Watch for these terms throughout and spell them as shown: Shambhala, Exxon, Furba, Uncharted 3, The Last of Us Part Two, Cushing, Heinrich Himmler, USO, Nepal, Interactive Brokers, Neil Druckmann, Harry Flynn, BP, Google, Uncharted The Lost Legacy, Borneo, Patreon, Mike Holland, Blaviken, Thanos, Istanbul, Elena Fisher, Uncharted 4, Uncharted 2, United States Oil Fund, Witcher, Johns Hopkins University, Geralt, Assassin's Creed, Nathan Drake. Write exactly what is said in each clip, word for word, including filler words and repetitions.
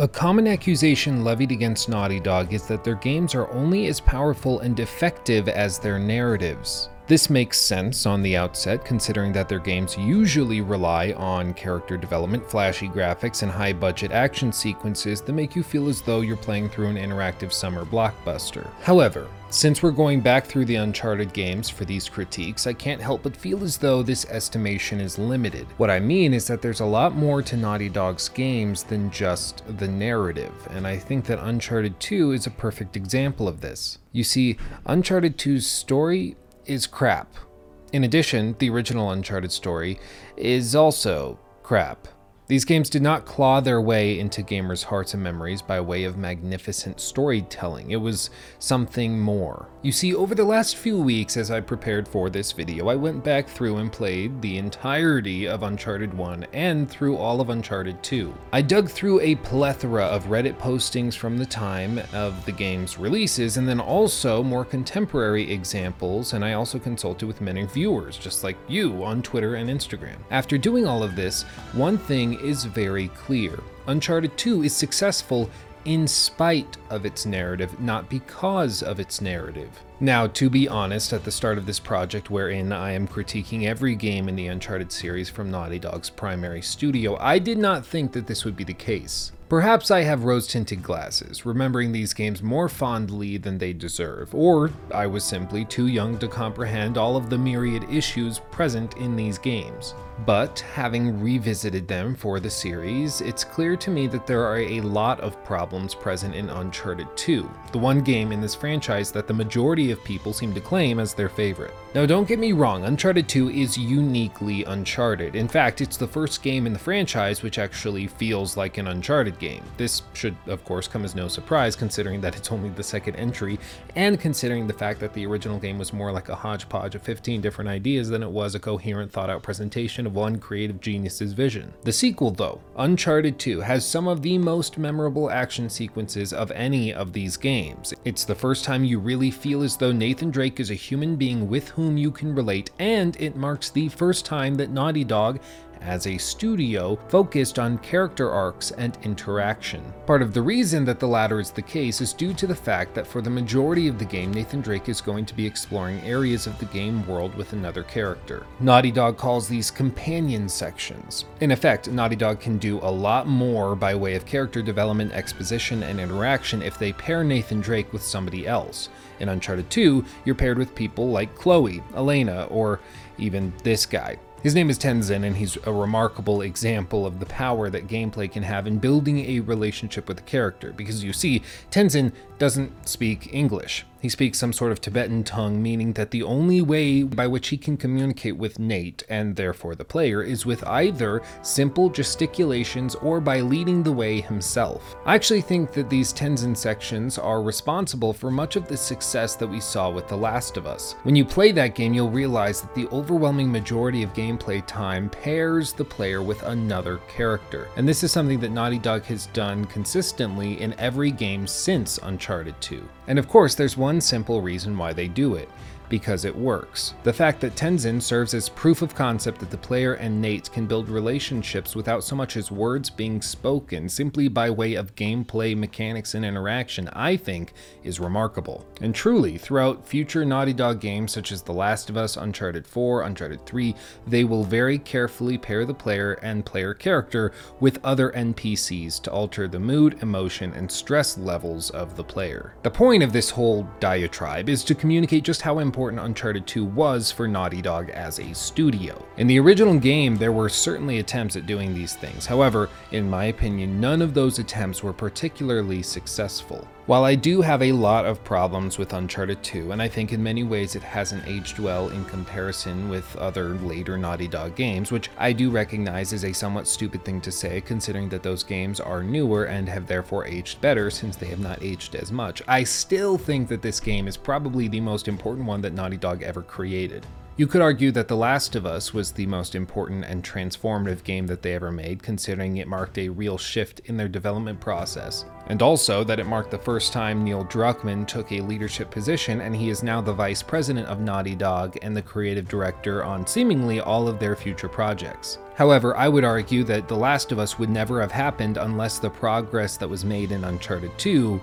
A common accusation levied against Naughty Dog is that their games are only as powerful and effective as their narratives. This makes sense on the outset, considering that their games usually rely on character development, flashy graphics, and high-budget action sequences that make you feel as though you're playing through an interactive summer blockbuster. However, since we're going back through the Uncharted games for these critiques, I can't help but feel as though this estimation is limited. What I mean is that there's a lot more to Naughty Dog's games than just the narrative, and I think that Uncharted two is a perfect example of this. You see, Uncharted two's story is crap. In addition, the original Uncharted story is also crap. These games did not claw their way into gamers' hearts and memories by way of magnificent storytelling. It was something more. You see, over the last few weeks as I prepared for this video, I went back through and played the entirety of Uncharted one and through all of Uncharted two. I dug through a plethora of Reddit postings from the time of the game's releases, and then also more contemporary examples, and I also consulted with many viewers, just like you, on Twitter and Instagram. After doing all of this, one thing is very clear. Uncharted two is successful in spite of its narrative, not because of its narrative. Now, to be honest, at the start of this project, wherein I am critiquing every game in the Uncharted series from Naughty Dog's primary studio, I did not think that this would be the case. Perhaps I have rose-tinted glasses, remembering these games more fondly than they deserve, or I was simply too young to comprehend all of the myriad issues present in these games. But having revisited them for the series, it's clear to me that there are a lot of problems present in Uncharted two, the one game in this franchise that the majority of people seem to claim as their favorite. Now, don't get me wrong, Uncharted two is uniquely Uncharted. In fact, it's the first game in the franchise which actually feels like an Uncharted game. This should, of course, come as no surprise, considering that it's only the second entry, and considering the fact that the original game was more like a hodgepodge of fifteen different ideas than it was a coherent, thought-out presentation of one creative genius's vision. The sequel, though, Uncharted two, has some of the most memorable action sequences of any of these games. It's the first time you really feel as though Nathan Drake is a human being with whom you can relate, and it marks the first time that Naughty Dog, as a studio, focused on character arcs and interaction. Part of the reason that the latter is the case is due to the fact that for the majority of the game, Nathan Drake is going to be exploring areas of the game world with another character. Naughty Dog calls these companion sections. In effect, Naughty Dog can do a lot more by way of character development, exposition, and interaction if they pair Nathan Drake with somebody else. In Uncharted two, you're paired with people like Chloe, Elena, or even this guy. His name is Tenzin, and he's a remarkable example of the power that gameplay can have in building a relationship with a character, because you see, Tenzin doesn't speak English. He speaks some sort of Tibetan tongue, meaning that the only way by which he can communicate with Nate, and therefore the player, is with either simple gesticulations or by leading the way himself. I actually think that these Tenzin sections are responsible for much of the success that we saw with The Last of Us. When you play that game, you'll realize that the overwhelming majority of gameplay time pairs the player with another character, and this is something that Naughty Dog has done consistently in every game since Uncharted two. And of course, there's one simple reason why they do it. Because it works. The fact that Tenzin serves as proof of concept that the player and Nate can build relationships without so much as words being spoken, simply by way of gameplay mechanics and interaction, I think is remarkable. And truly, throughout future Naughty Dog games such as The Last of Us, Uncharted four, Uncharted three, they will very carefully pair the player and player character with other N P Cs to alter the mood, emotion, and stress levels of the player. The point of this whole diatribe is to communicate just how important important Uncharted two was for Naughty Dog as a studio. In the original game, there were certainly attempts at doing these things. However, in my opinion, none of those attempts were particularly successful. While I do have a lot of problems with Uncharted two, and I think in many ways it hasn't aged well in comparison with other later Naughty Dog games, which I do recognize is a somewhat stupid thing to say considering that those games are newer and have therefore aged better since they have not aged as much, I still think that this game is probably the most important one that Naughty Dog ever created. You could argue that The Last of Us was the most important and transformative game that they ever made, considering it marked a real shift in their development process. and also that it marked the first time Neil Druckmann took a leadership position, and he is now the vice president of Naughty Dog and the creative director on seemingly all of their future projects. However, I would argue that The Last of Us would never have happened unless the progress that was made in Uncharted two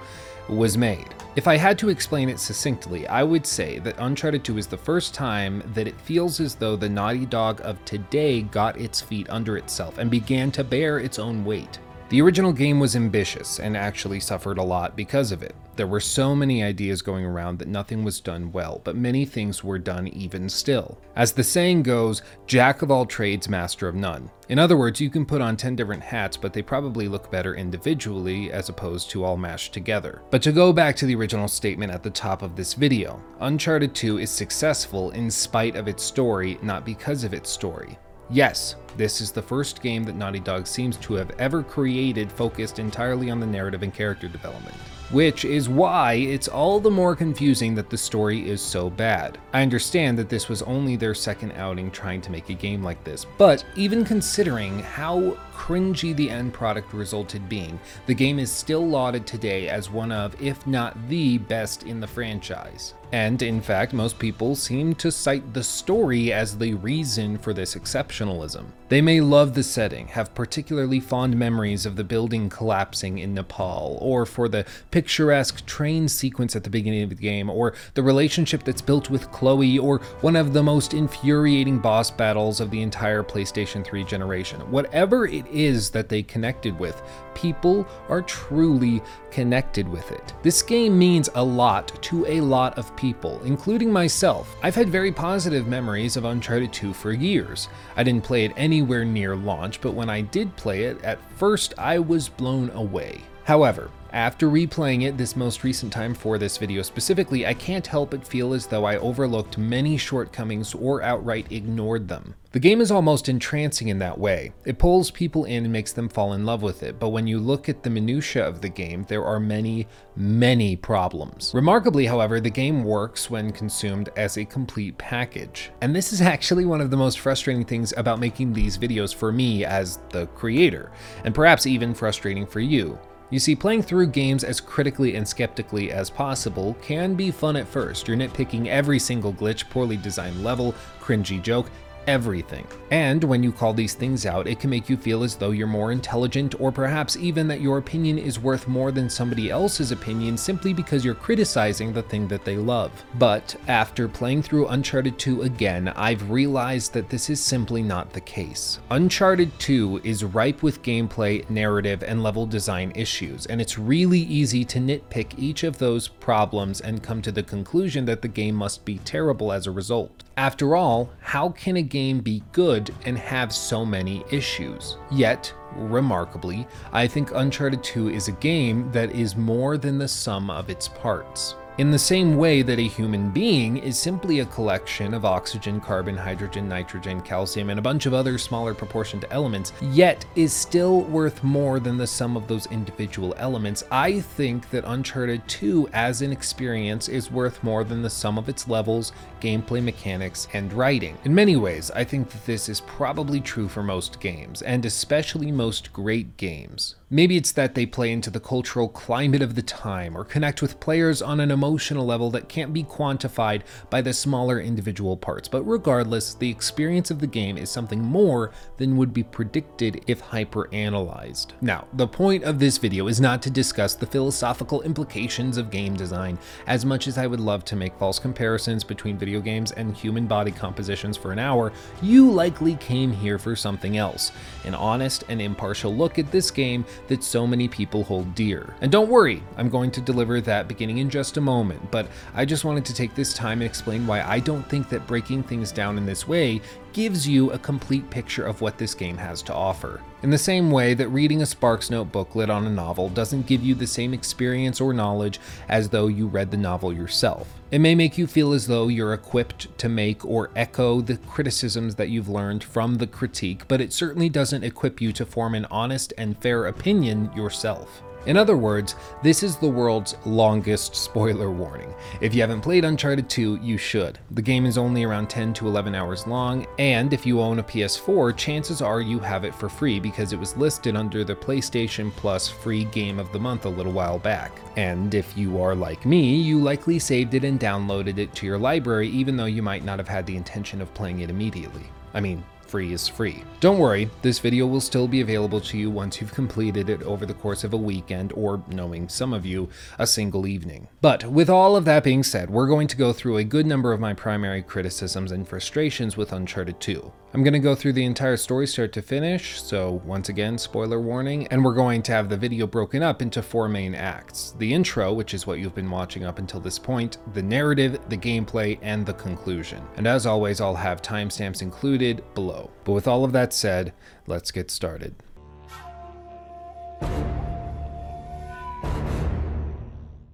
was made. If I had to explain it succinctly, I would say that Uncharted two is the first time that it feels as though the Naughty Dog of today got its feet under itself and began to bear its own weight. The original game was ambitious and actually suffered a lot because of it. There were so many ideas going around that nothing was done well, but many things were done even still. As the saying goes, jack of all trades, master of none. In other words, you can put on ten different hats, but they probably look better individually as opposed to all mashed together. But to go back to the original statement at the top of this video, Uncharted two is successful in spite of its story, not because of its story. Yes, this is the first game that Naughty Dog seems to have ever created focused entirely on the narrative and character development, which is why it's all the more confusing that the story is so bad. I understand that this was only their second outing trying to make a game like this, but even considering how cringy the end product resulted being, the game is still lauded today as one of, if not the best in the franchise. And in fact, most people seem to cite the story as the reason for this exceptionalism. They may love the setting, have particularly fond memories of the building collapsing in Nepal, or for the picturesque train sequence at the beginning of the game, or the relationship that's built with Chloe, or one of the most infuriating boss battles of the entire PlayStation three generation. Whatever it is that they connected with, people are truly connected with it. This game means a lot to a lot of people. people, including myself. I've had very positive memories of Uncharted two for years. I didn't play it anywhere near launch, but when I did play it, at first I was blown away. However, after replaying it this most recent time for this video specifically, I can't help but feel as though I overlooked many shortcomings or outright ignored them. The game is almost entrancing in that way. It pulls people in and makes them fall in love with it, but when you look at the minutiae of the game, there are many, many problems. Remarkably, however, the game works when consumed as a complete package. And this is actually one of the most frustrating things about making these videos for me as the creator, and perhaps even frustrating for you. You see, playing through games as critically and skeptically as possible can be fun at first. You're nitpicking every single glitch, poorly designed level, cringy joke, everything. And when you call these things out, it can make you feel as though you're more intelligent, or perhaps even that your opinion is worth more than somebody else's opinion simply because you're criticizing the thing that they love. But after playing through Uncharted two again, I've realized that this is simply not the case. Uncharted two is ripe with gameplay, narrative, and level design issues, and it's really easy to nitpick each of those problems and come to the conclusion that the game must be terrible as a result. After all, how can a game be good and have so many issues? Yet, remarkably, I think Uncharted two is a game that is more than the sum of its parts. In the same way that a human being is simply a collection of oxygen, carbon, hydrogen, nitrogen, calcium, and a bunch of other smaller proportioned elements, yet is still worth more than the sum of those individual elements, I think that Uncharted two as an experience is worth more than the sum of its levels, gameplay mechanics, and writing. In many ways, I think that this is probably true for most games, and especially most great games. Maybe it's that they play into the cultural climate of the time, or connect with players on an emotional level that can't be quantified by the smaller individual parts. But regardless, the experience of the game is something more than would be predicted if hyperanalyzed. Now, the point of this video is not to discuss the philosophical implications of game design, as much as I would love to make false comparisons between video games and human body compositions for an hour. You likely came here for something else, an honest and impartial look at this game that so many people hold dear. And don't worry, I'm going to deliver that beginning in just a moment, but I just wanted to take this time and explain why I don't think that breaking things down in this way gives you a complete picture of what this game has to offer. In the same way that reading a Sparks Note booklet on a novel doesn't give you the same experience or knowledge as though you read the novel yourself. It may make you feel as though you're equipped to make or echo the criticisms that you've learned from the critique, but it certainly doesn't equip you to form an honest and fair opinion yourself. In other words, this is the world's longest spoiler warning. If you haven't played Uncharted two, you should. The game is only around ten to eleven hours long, and if you own a P S four, chances are you have it for free because it was listed under the PlayStation Plus free game of the month a little while back. And if you are like me, you likely saved it and downloaded it to your library even though you might not have had the intention of playing it immediately. I mean, free is free. Don't worry, this video will still be available to you once you've completed it over the course of a weekend, or, knowing some of you, a single evening. But with all of that being said, we're going to go through a good number of my primary criticisms and frustrations with Uncharted two. I'm going to go through the entire story start to finish, so once again, spoiler warning, and we're going to have the video broken up into four main acts: the intro, which is what you've been watching up until this point, the narrative, the gameplay, and the conclusion. And as always, I'll have timestamps included below. But with all of that said, let's get started.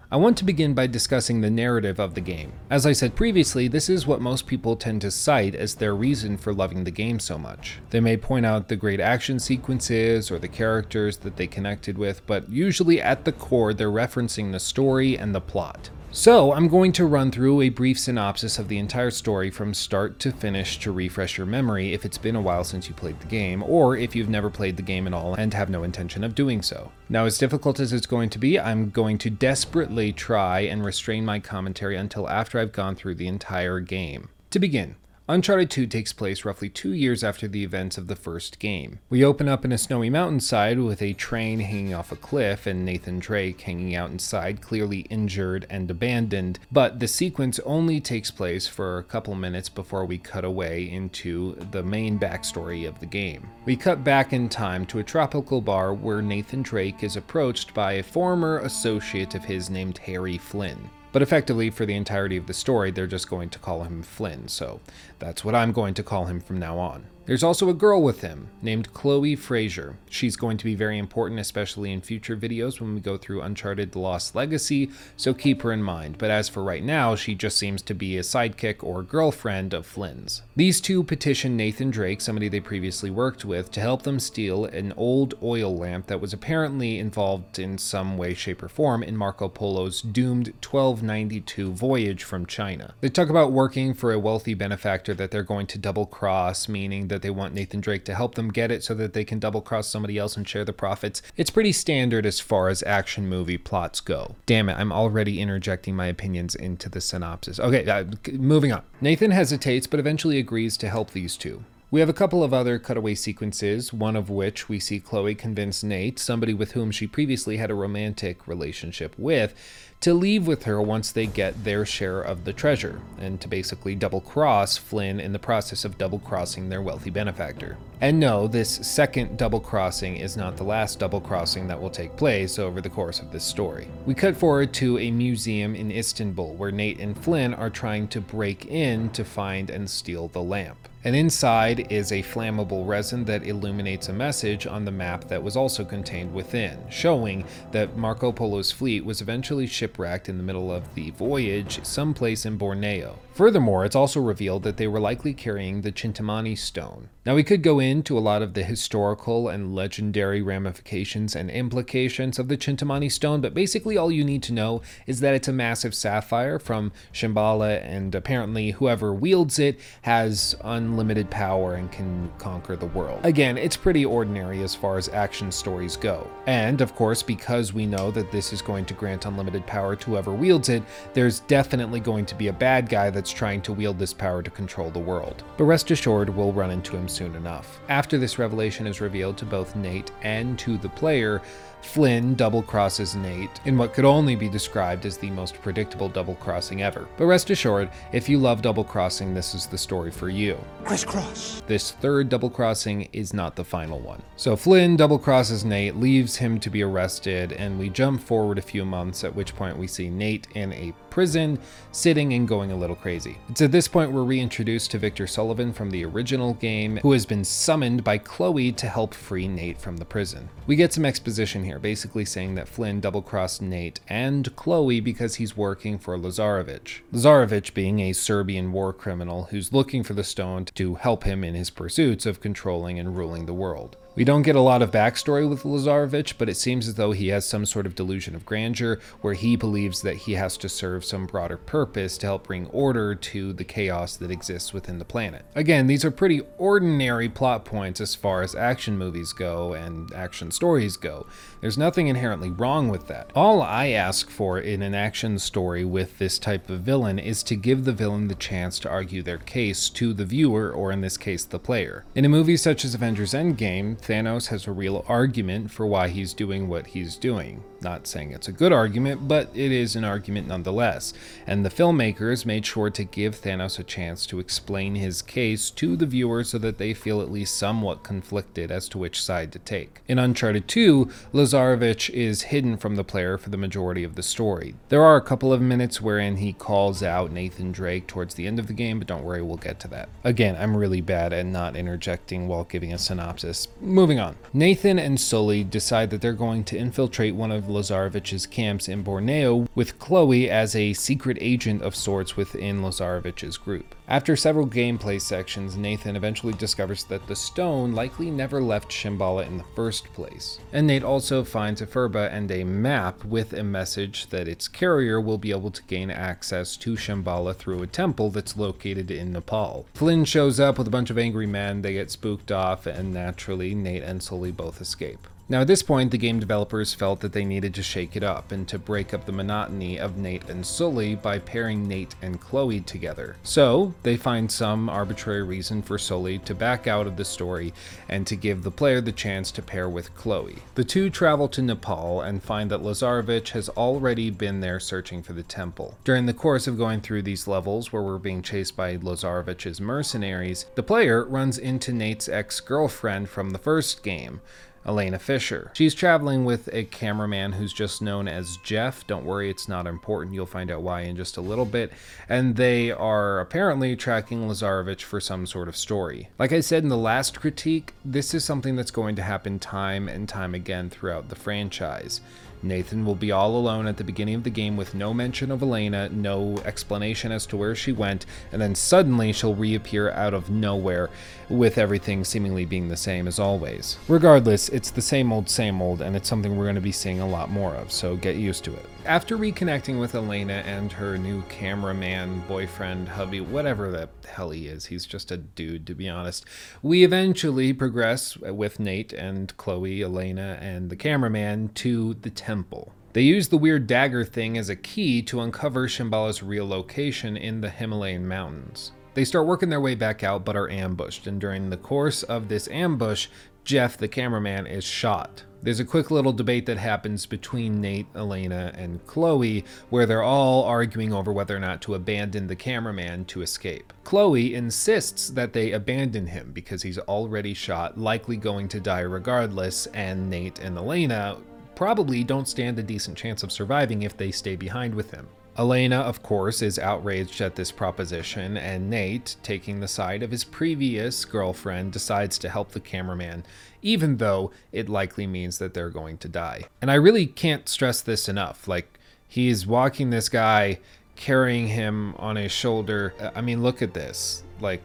I want to begin by discussing the narrative of the game. As I said previously, this is what most people tend to cite as their reason for loving the game so much. They may point out the great action sequences or the characters that they connected with, but usually at the core they're referencing the story and the plot. So I'm going to run through a brief synopsis of the entire story from start to finish to refresh your memory if it's been a while since you played the game, or if you've never played the game at all and have no intention of doing so. Now, as difficult as it's going to be, I'm going to desperately try and restrain my commentary until after I've gone through the entire game. To begin, Uncharted two takes place roughly two years after the events of the first game. We open up in a snowy mountainside with a train hanging off a cliff and Nathan Drake hanging out inside, clearly injured and abandoned, but the sequence only takes place for a couple minutes before we cut away into the main backstory of the game. We cut back in time to a tropical bar where Nathan Drake is approached by a former associate of his named Harry Flynn. But effectively, for the entirety of the story, they're just going to call him Flynn, so that's what I'm going to call him from now on. There's also a girl with him, named Chloe Frazier. She's going to be very important, especially in future videos when we go through Uncharted The Lost Legacy, so keep her in mind, but as for right now, she just seems to be a sidekick or girlfriend of Flynn's. These two petition Nathan Drake, somebody they previously worked with, to help them steal an old oil lamp that was apparently involved in some way, shape, or form in Marco Polo's doomed twelve ninety-two voyage from China. They talk about working for a wealthy benefactor that they're going to double-cross, meaning that That they want Nathan Drake to help them get it so that they can double-cross somebody else and share the profits. It's pretty standard as far as action movie plots go. Damn it, I'm already interjecting my opinions into the synopsis. Okay, uh, moving on. Nathan hesitates but eventually agrees to help these two. We have a couple of other cutaway sequences, one of which we see Chloe convince Nate, somebody with whom she previously had a romantic relationship with, to leave with her once they get their share of the treasure, and to basically double-cross Flynn in the process of double-crossing their wealthy benefactor. And no, this second double-crossing is not the last double-crossing that will take place over the course of this story. We cut forward to a museum in Istanbul, where Nate and Flynn are trying to break in to find and steal the lamp. And inside is a flammable resin that illuminates a message on the map that was also contained within, showing that Marco Polo's fleet was eventually shipwrecked in the middle of the voyage someplace in Borneo. Furthermore, it's also revealed that they were likely carrying the Chintamani stone. Now, we could go into a lot of the historical and legendary ramifications and implications of the Chintamani stone, but basically all you need to know is that it's a massive sapphire from Shambhala, and apparently whoever wields it has unlimited power and can conquer the world. Again, it's pretty ordinary as far as action stories go. And of course, because we know that this is going to grant unlimited power to whoever wields it, there's definitely going to be a bad guy that's trying to wield this power to control the world. But rest assured, we'll run into him soon enough. After this revelation is revealed to both Nate and to the player, Flynn double-crosses Nate in what could only be described as the most predictable double-crossing ever. But rest assured, if you love double-crossing, this is the story for you. Crisscross. This third double-crossing is not the final one. So Flynn double-crosses Nate, leaves him to be arrested, and we jump forward a few months, at which point we see Nate in a prison, sitting and going a little crazy. It's at this point we're reintroduced to Victor Sullivan from the original game, who has been summoned by Chloe to help free Nate from the prison. We get some exposition here, basically saying that Flynn double-crossed Nate and Chloe because he's working for Lazarevic. Lazarevic being a Serbian war criminal who's looking for the stone to help him in his pursuits of controlling and ruling the world. We don't get a lot of backstory with Lazarevic, but it seems as though he has some sort of delusion of grandeur where he believes that he has to serve some broader purpose to help bring order to the chaos that exists within the planet. Again, these are pretty ordinary plot points as far as action movies go and action stories go. There's nothing inherently wrong with that. All I ask for in an action story with this type of villain is to give the villain the chance to argue their case to the viewer, or in this case, the player. In a movie such as Avengers Endgame, Thanos has a real argument for why he's doing what he's doing. Not saying it's a good argument, but it is an argument nonetheless, and the filmmakers made sure to give Thanos a chance to explain his case to the viewer so that they feel at least somewhat conflicted as to which side to take. In Uncharted two, Lazarevic is hidden from the player for the majority of the story. There are a couple of minutes wherein he calls out Nathan Drake towards the end of the game, but don't worry, we'll get to that. Again, I'm really bad at not interjecting while giving a synopsis. Moving on. Nathan and Sully decide that they're going to infiltrate one of Lazarevic's camps in Borneo, with Chloe as a secret agent of sorts within Lazarevic's group. After several gameplay sections, Nathan eventually discovers that the stone likely never left Shambhala in the first place. And Nate also finds a furba and a map with a message that its carrier will be able to gain access to Shambhala through a temple that's located in Nepal. Flynn shows up with a bunch of angry men, they get spooked off, and naturally Nate and Sully both escape. Now at this point, the game developers felt that they needed to shake it up and to break up the monotony of Nate and Sully by pairing Nate and Chloe together. So they find some arbitrary reason for Sully to back out of the story and to give the player the chance to pair with Chloe. The two travel to Nepal and find that Lazarevic has already been there searching for the temple. During the course of going through these levels where we're being chased by Lazarevic's mercenaries, the player runs into Nate's ex-girlfriend from the first game, Elena Fisher. She's traveling with a cameraman who's just known as Jeff. Don't worry, it's not important. You'll find out why in just a little bit. And they are apparently tracking Lazarevic for some sort of story. Like I said in the last critique, this is something that's going to happen time and time again throughout the franchise. Nathan will be all alone at the beginning of the game with no mention of Elena, no explanation as to where she went, and then suddenly she'll reappear out of nowhere, with everything seemingly being the same as always. Regardless, it's the same old, same old, and it's something we're going to be seeing a lot more of, so get used to it. After reconnecting with Elena and her new cameraman, boyfriend, hubby, whatever the hell he is, he's just a dude to be honest, we eventually progress with Nate and Chloe, Elena, and the cameraman to the temple. They use the weird dagger thing as a key to uncover Shambhala's real location in the Himalayan mountains. They start working their way back out but are ambushed, and during the course of this ambush, Jeff, the cameraman, is shot. There's a quick little debate that happens between Nate, Elena, and Chloe, where they're all arguing over whether or not to abandon the cameraman to escape. Chloe insists that they abandon him because he's already shot, likely going to die regardless, and Nate and Elena probably don't stand a decent chance of surviving if they stay behind with him. Elena, of course, is outraged at this proposition, and Nate, taking the side of his previous girlfriend, decides to help the cameraman, even though it likely means that they're going to die. And I really can't stress this enough. Like, he's walking this guy, carrying him on his shoulder. I mean, look at this. Like,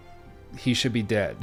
he should be dead.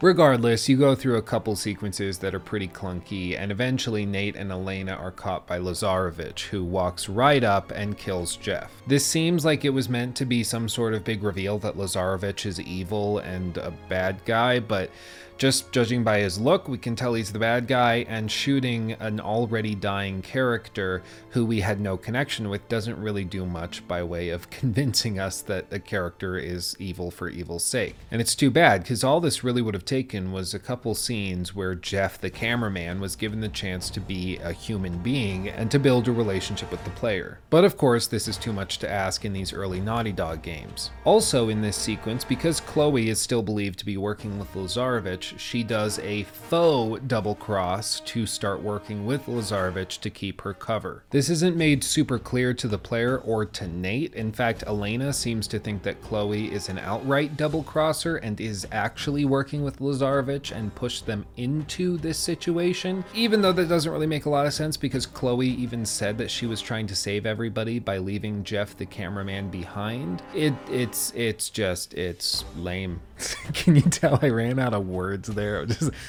Regardless, you go through a couple sequences that are pretty clunky, and eventually Nate and Elena are caught by Lazarevic, who walks right up and kills Jeff. This seems like it was meant to be some sort of big reveal that Lazarevic is evil and a bad guy, but just judging by his look, we can tell he's the bad guy, and shooting an already dying character who we had no connection with doesn't really do much by way of convincing us that a character is evil for evil's sake. And it's too bad, because all this really would have taken was a couple scenes where Jeff, the cameraman, was given the chance to be a human being and to build a relationship with the player. But of course, this is too much to ask in these early Naughty Dog games. Also in this sequence, because Chloe is still believed to be working with Lazarevic, she does a faux double cross to start working with Lazarevic to keep her cover. This isn't made super clear to the player or to Nate. In fact, Elena seems to think that Chloe is an outright double crosser and is actually working with Lazarevic and pushed them into this situation, even though that doesn't really make a lot of sense because Chloe even said that she was trying to save everybody by leaving Jeff, the cameraman, behind. It, it's, it's just, it's lame. Can you tell I ran out of words words there.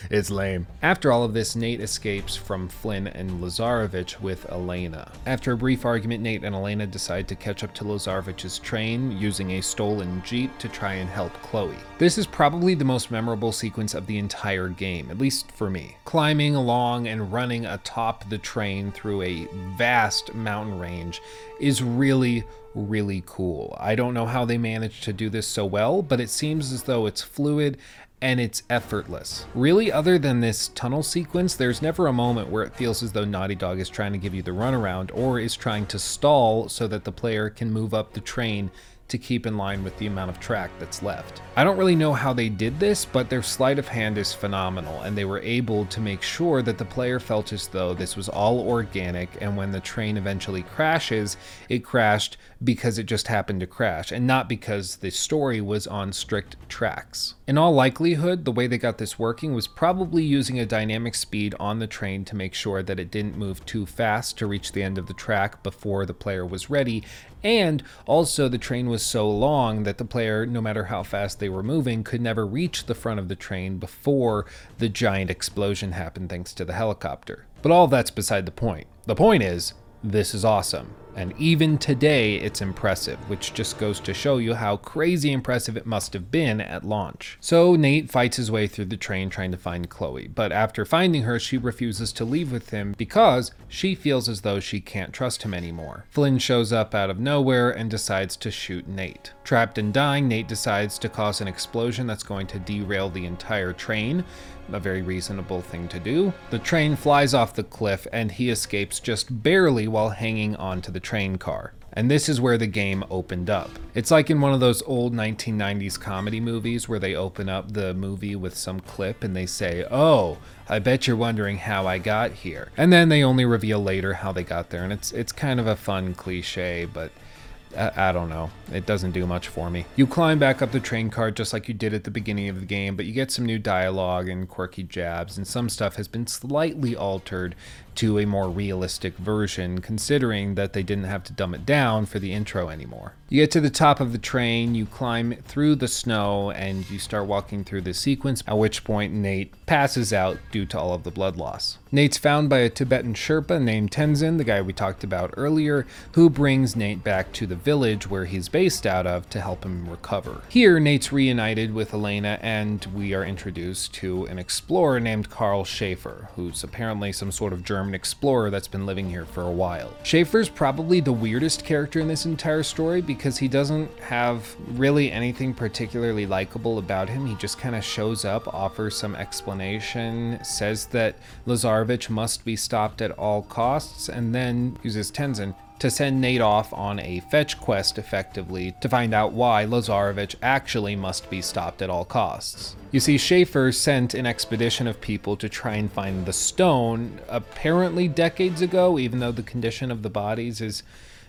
It's lame. After all of this, Nate escapes from Flynn and Lazarevic with Elena. After a brief argument, Nate and Elena decide to catch up to Lazarevic's train using a stolen jeep to try and help Chloe. This is probably the most memorable sequence of the entire game, at least for me. Climbing along and running atop the train through a vast mountain range is really, really cool. I don't know how they managed to do this so well, but it seems as though it's fluid and it's effortless. Really, other than this tunnel sequence, there's never a moment where it feels as though Naughty Dog is trying to give you the runaround or is trying to stall so that the player can move up the train to keep in line with the amount of track that's left. I don't really know how they did this, but their sleight of hand is phenomenal, and they were able to make sure that the player felt as though this was all organic, and when the train eventually crashes, it crashed because it just happened to crash, and not because the story was on strict tracks. In all likelihood, the way they got this working was probably using a dynamic speed on the train to make sure that it didn't move too fast to reach the end of the track before the player was ready, and also the train was was so long that the player, no matter how fast they were moving, could never reach the front of the train before the giant explosion happened thanks to the helicopter. But all that's beside the point. The point is, this is awesome. And even today, it's impressive, which just goes to show you how crazy impressive it must have been at launch. So Nate fights his way through the train trying to find Chloe, but after finding her, she refuses to leave with him because she feels as though she can't trust him anymore. Flynn shows up out of nowhere and decides to shoot Nate. Trapped and dying, Nate decides to cause an explosion that's going to derail the entire train, a very reasonable thing to do. The train flies off the cliff and he escapes just barely while hanging onto the train car. And this is where the game opened up. It's like in one of those old nineteen nineties comedy movies where they open up the movie with some clip and they say, "Oh, I bet you're wondering how I got here." And then they only reveal later how they got there. And it's it's kind of a fun cliche, but I don't know. It doesn't do much for me. You climb back up the train car just like you did at the beginning of the game, but you get some new dialogue and quirky jabs, and some stuff has been slightly altered to a more realistic version, considering that they didn't have to dumb it down for the intro anymore. You get to the top of the train, you climb through the snow, and you start walking through the sequence, at which point Nate passes out due to all of the blood loss. Nate's found by a Tibetan Sherpa named Tenzin, the guy we talked about earlier, who brings Nate back to the village where he's based out of to help him recover. Here, Nate's reunited with Elena, and we are introduced to an explorer named Carl Schaefer, who's apparently some sort of German explorer that's been living here for a while. Schaefer's probably the weirdest character in this entire story because he doesn't have really anything particularly likable about him. He just kind of shows up, offers some explanation, says that Lazarevic must be stopped at all costs, and then uses Tenzin to send Nate off on a fetch quest, effectively, to find out why Lazarevic actually must be stopped at all costs. You see, Schaefer sent an expedition of people to try and find the stone, apparently decades ago, even though the condition of the bodies is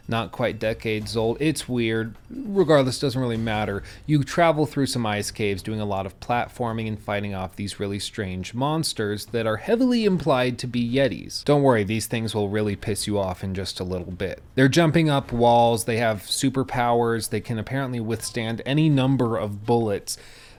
not quite decades old. It's weird. Regardless, doesn't really matter. You travel through some ice caves, doing a lot of platforming and fighting off these really strange monsters that are heavily implied to be yetis. Don't worry, these things will really piss you off in just a little bit. They're jumping up walls, they have superpowers, they can apparently withstand any number of bullets.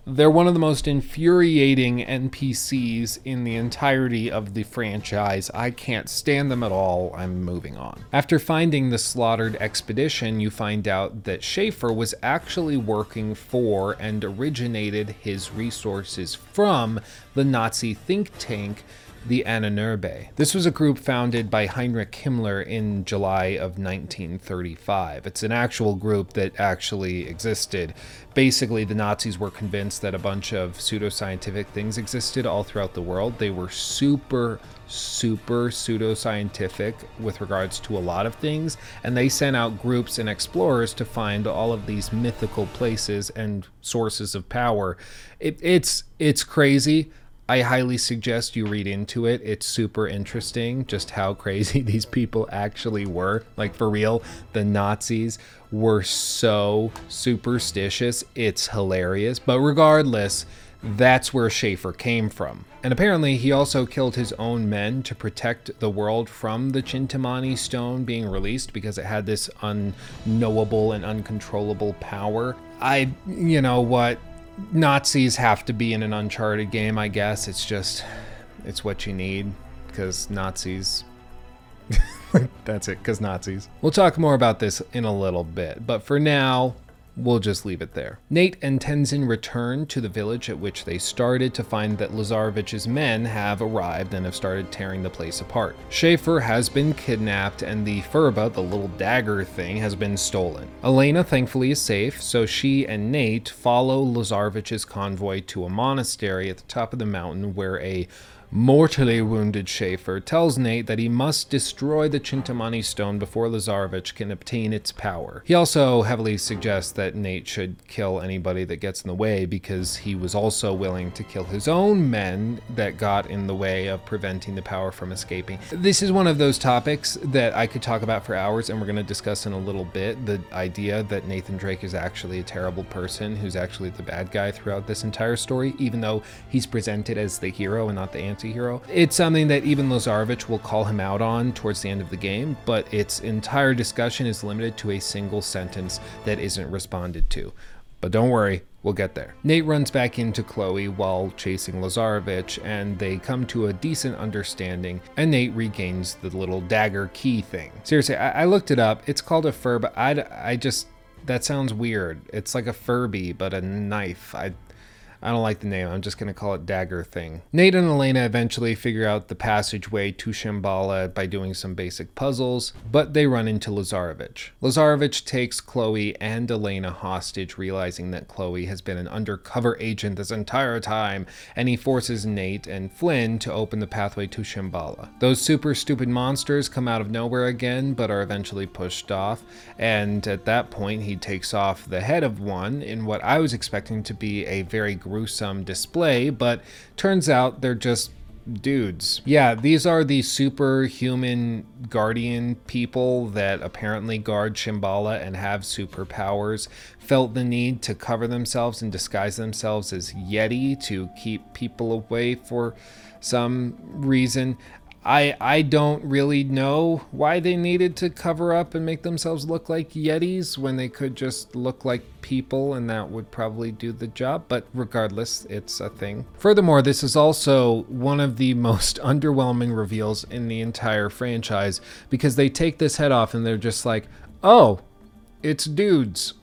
They're one of the most infuriating N P Cs in the entirety of the franchise. I can't stand them at all. I'm moving on. After finding the slaughtered expedition, you find out that Schaefer was actually working for and originated his resources from the Nazi think tank, the Ahnenerbe. This was a group founded by Heinrich Himmler in July of nineteen thirty-five. It's an actual group that actually existed. Basically, the Nazis were convinced that a bunch of pseudoscientific things existed all throughout the world. They were super, super pseudoscientific with regards to a lot of things, and they sent out groups and explorers to find all of these mythical places and sources of power. It, it's, it's crazy. I highly suggest you read into it. It's super interesting just how crazy these people actually were. Like, for real, the Nazis were so superstitious. It's hilarious. But regardless, that's where Schaefer came from. And apparently he also killed his own men to protect the world from the Chintamani stone being released because it had this unknowable and uncontrollable power. I, you know what? Nazis have to be in an Uncharted game, I guess. It's just, it's what you need, because Nazis. That's it, because Nazis. We'll talk more about this in a little bit, but for now, we'll just leave it there. Nate and Tenzin return to the village at which they started to find that Lazarevic's men have arrived and have started tearing the place apart. Schaefer has been kidnapped and the Furba, the little dagger thing, has been stolen. Elena thankfully is safe, so she and Nate follow Lazarevic's convoy to a monastery at the top of the mountain where a mortally wounded Schaefer tells Nate that he must destroy the Chintamani stone before Lazarevic can obtain its power. He also heavily suggests that Nate should kill anybody that gets in the way, because he was also willing to kill his own men that got in the way of preventing the power from escaping. This is one of those topics that I could talk about for hours, and we're going to discuss in a little bit the idea that Nathan Drake is actually a terrible person who's actually the bad guy throughout this entire story, even though he's presented as the hero and not the anti hero. It's something that even Lazarevic will call him out on towards the end of the game, but its entire discussion is limited to a single sentence that isn't responded to. But don't worry, we'll get there. Nate runs back into Chloe while chasing Lazarevic, and they come to a decent understanding, and Nate regains the little dagger key thing. Seriously, I, I looked it up. It's called a furb. But I, I just, that sounds weird. It's like a Furby, but a knife. I I don't like the name, I'm just gonna call it dagger thing. Nate and Elena eventually figure out the passageway to Shambhala by doing some basic puzzles, but they run into Lazarevic. Lazarevic takes Chloe and Elena hostage, realizing that Chloe has been an undercover agent this entire time, and he forces Nate and Flynn to open the pathway to Shambhala. Those super stupid monsters come out of nowhere again, but are eventually pushed off, and at that point he takes off the head of one in what I was expecting to be a very gruesome display, but turns out they're just dudes. Yeah, these are the superhuman guardian people that apparently guard Shambhala and have superpowers, felt the need to cover themselves and disguise themselves as Yeti to keep people away for some reason. I, I don't really know why they needed to cover up and make themselves look like Yetis when they could just look like people, and that would probably do the job, but regardless, it's a thing. Furthermore, this is also one of the most underwhelming reveals in the entire franchise, because they take this head off and they're just like, oh, it's dudes.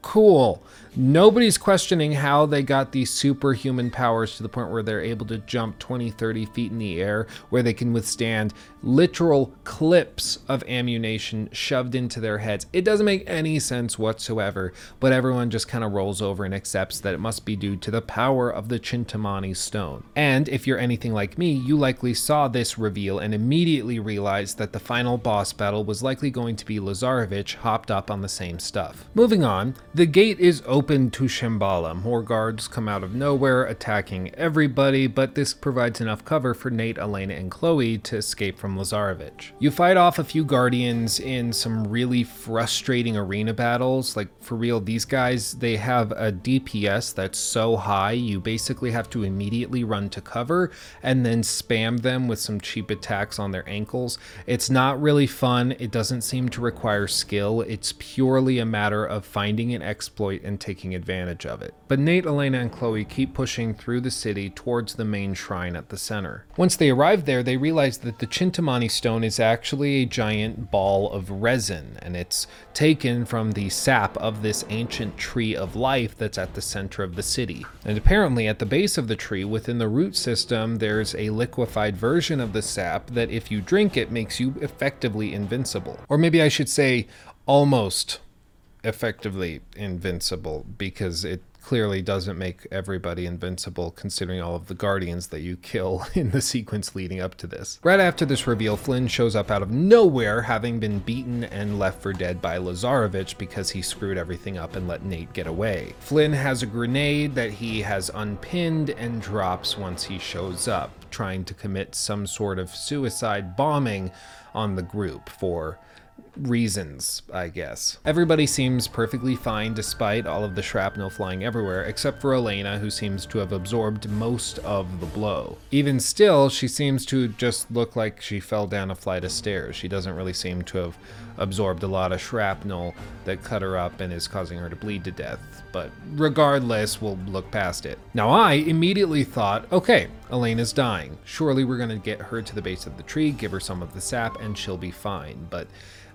Cool. Nobody's questioning how they got these superhuman powers to the point where they're able to jump twenty, thirty feet in the air, where they can withstand literal clips of ammunition shoved into their heads. It doesn't make any sense whatsoever, but everyone just kind of rolls over and accepts that it must be due to the power of the Chintamani stone. And if you're anything like me, you likely saw this reveal and immediately realized that the final boss battle was likely going to be Lazarevic hopped up on the same stuff. Moving on, the gate is open. Open to Shambhala. More guards come out of nowhere, attacking everybody, but this provides enough cover for Nate, Elena, and Chloe to escape from Lazarevic. You fight off a few guardians in some really frustrating arena battles. Like, for real, these guys, they have a D P S that's so high, you basically have to immediately run to cover and then spam them with some cheap attacks on their ankles. It's not really fun. It doesn't seem to require skill. It's purely a matter of finding an exploit and taking advantage of it. But Nate, Elena, and Chloe keep pushing through the city towards the main shrine at the center. Once they arrive there, they realize that the Chintamani stone is actually a giant ball of resin, and it's taken from the sap of this ancient tree of life that's at the center of the city. And apparently at the base of the tree, within the root system, there's a liquefied version of the sap that if you drink it makes you effectively invincible. Or maybe I should say almost effectively invincible, because it clearly doesn't make everybody invincible considering all of the guardians that you kill in the sequence leading up to this. Right after this reveal, Flynn shows up out of nowhere, having been beaten and left for dead by Lazarevic because he screwed everything up and let Nate get away. Flynn has a grenade that he has unpinned and drops once he shows up, trying to commit some sort of suicide bombing on the group for reasons, I guess. Everybody seems perfectly fine despite all of the shrapnel flying everywhere, except for Elena, who seems to have absorbed most of the blow. Even still, she seems to just look like she fell down a flight of stairs. She doesn't really seem to have absorbed a lot of shrapnel that cut her up and is causing her to bleed to death, but regardless, we'll look past it. Now I immediately thought, okay, Elena's dying. Surely we're gonna get her to the base of the tree, give her some of the sap, and she'll be fine, but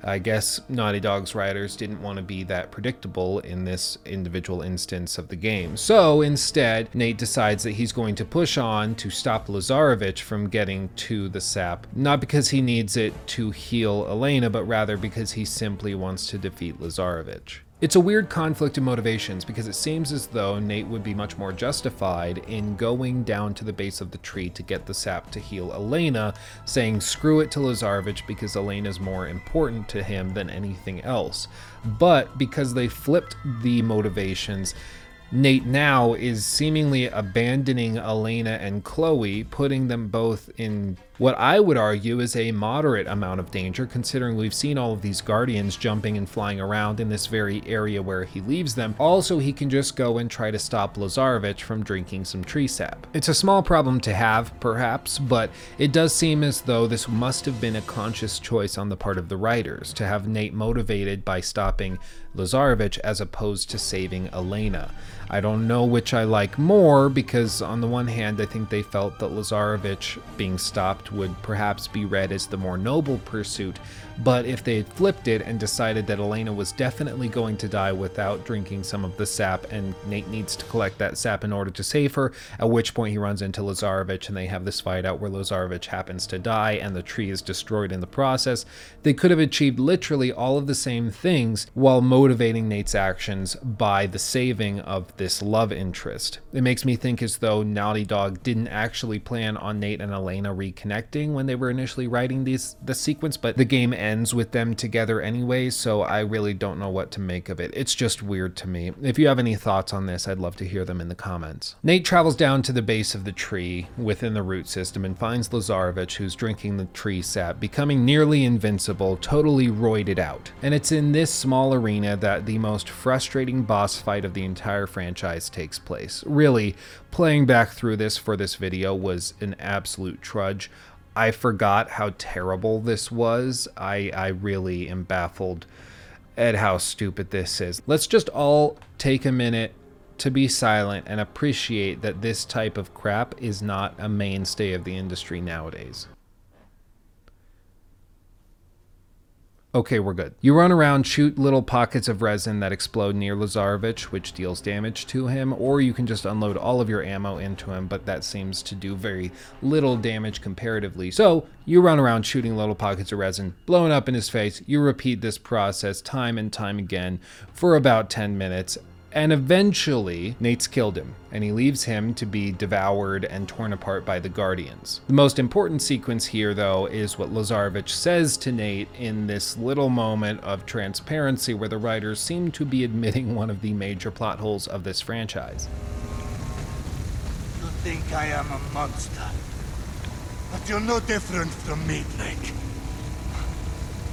I guess Naughty Dog's writers didn't want to be that predictable in this individual instance of the game. So instead, Nate decides that he's going to push on to stop Lazarevic from getting to the sap, not because he needs it to heal Elena, but rather because he simply wants to defeat Lazarevic. It's a weird conflict of motivations because it seems as though Nate would be much more justified in going down to the base of the tree to get the sap to heal Elena, saying screw it to Lazarevic because Elena's more important to him than anything else. But because they flipped the motivations, Nate now is seemingly abandoning Elena and Chloe, putting them both in what I would argue is a moderate amount of danger, considering we've seen all of these guardians jumping and flying around in this very area where he leaves them. Also, he can just go and try to stop Lazarevic from drinking some tree sap. It's a small problem to have, perhaps, but it does seem as though this must have been a conscious choice on the part of the writers, to have Nate motivated by stopping Lazarevic as opposed to saving Elena. I don't know which I like more, because on the one hand, I think they felt that Lazarevic being stopped would perhaps be read as the more noble pursuit, but if they had flipped it and decided that Elena was definitely going to die without drinking some of the sap, and Nate needs to collect that sap in order to save her, at which point he runs into Lazarevic and they have this fight out where Lazarevic happens to die and the tree is destroyed in the process, they could have achieved literally all of the same things while motivating Nate's actions by the saving of this love interest. It makes me think as though Naughty Dog didn't actually plan on Nate and Elena reconnecting when they were initially writing these the sequence, but the game ends with them together anyway, so I really don't know what to make of it. It's just weird to me. If you have any thoughts on this, I'd love to hear them in the comments. Nate travels down to the base of the tree within the root system and finds Lazarevic, who's drinking the tree sap, becoming nearly invincible, totally roided out. And it's in this small arena that the most frustrating boss fight of the entire franchise takes place. Really, playing back through this for this video was an absolute trudge. I forgot how terrible this was. I, I really am baffled at how stupid this is. Let's just all take a minute to be silent and appreciate that this type of crap is not a mainstay of the industry nowadays. Okay, we're good. You run around, shoot little pockets of resin that explode near Lazarevic, which deals damage to him, or you can just unload all of your ammo into him, but that seems to do very little damage comparatively. So you run around shooting little pockets of resin, blowing up in his face. You repeat this process time and time again for about ten minutes. And eventually, Nate's killed him, and he leaves him to be devoured and torn apart by the Guardians. The most important sequence here, though, is what Lazarevic says to Nate in this little moment of transparency where the writers seem to be admitting one of the major plot holes of this franchise. You think I am a monster, but you're no different from me, Drake.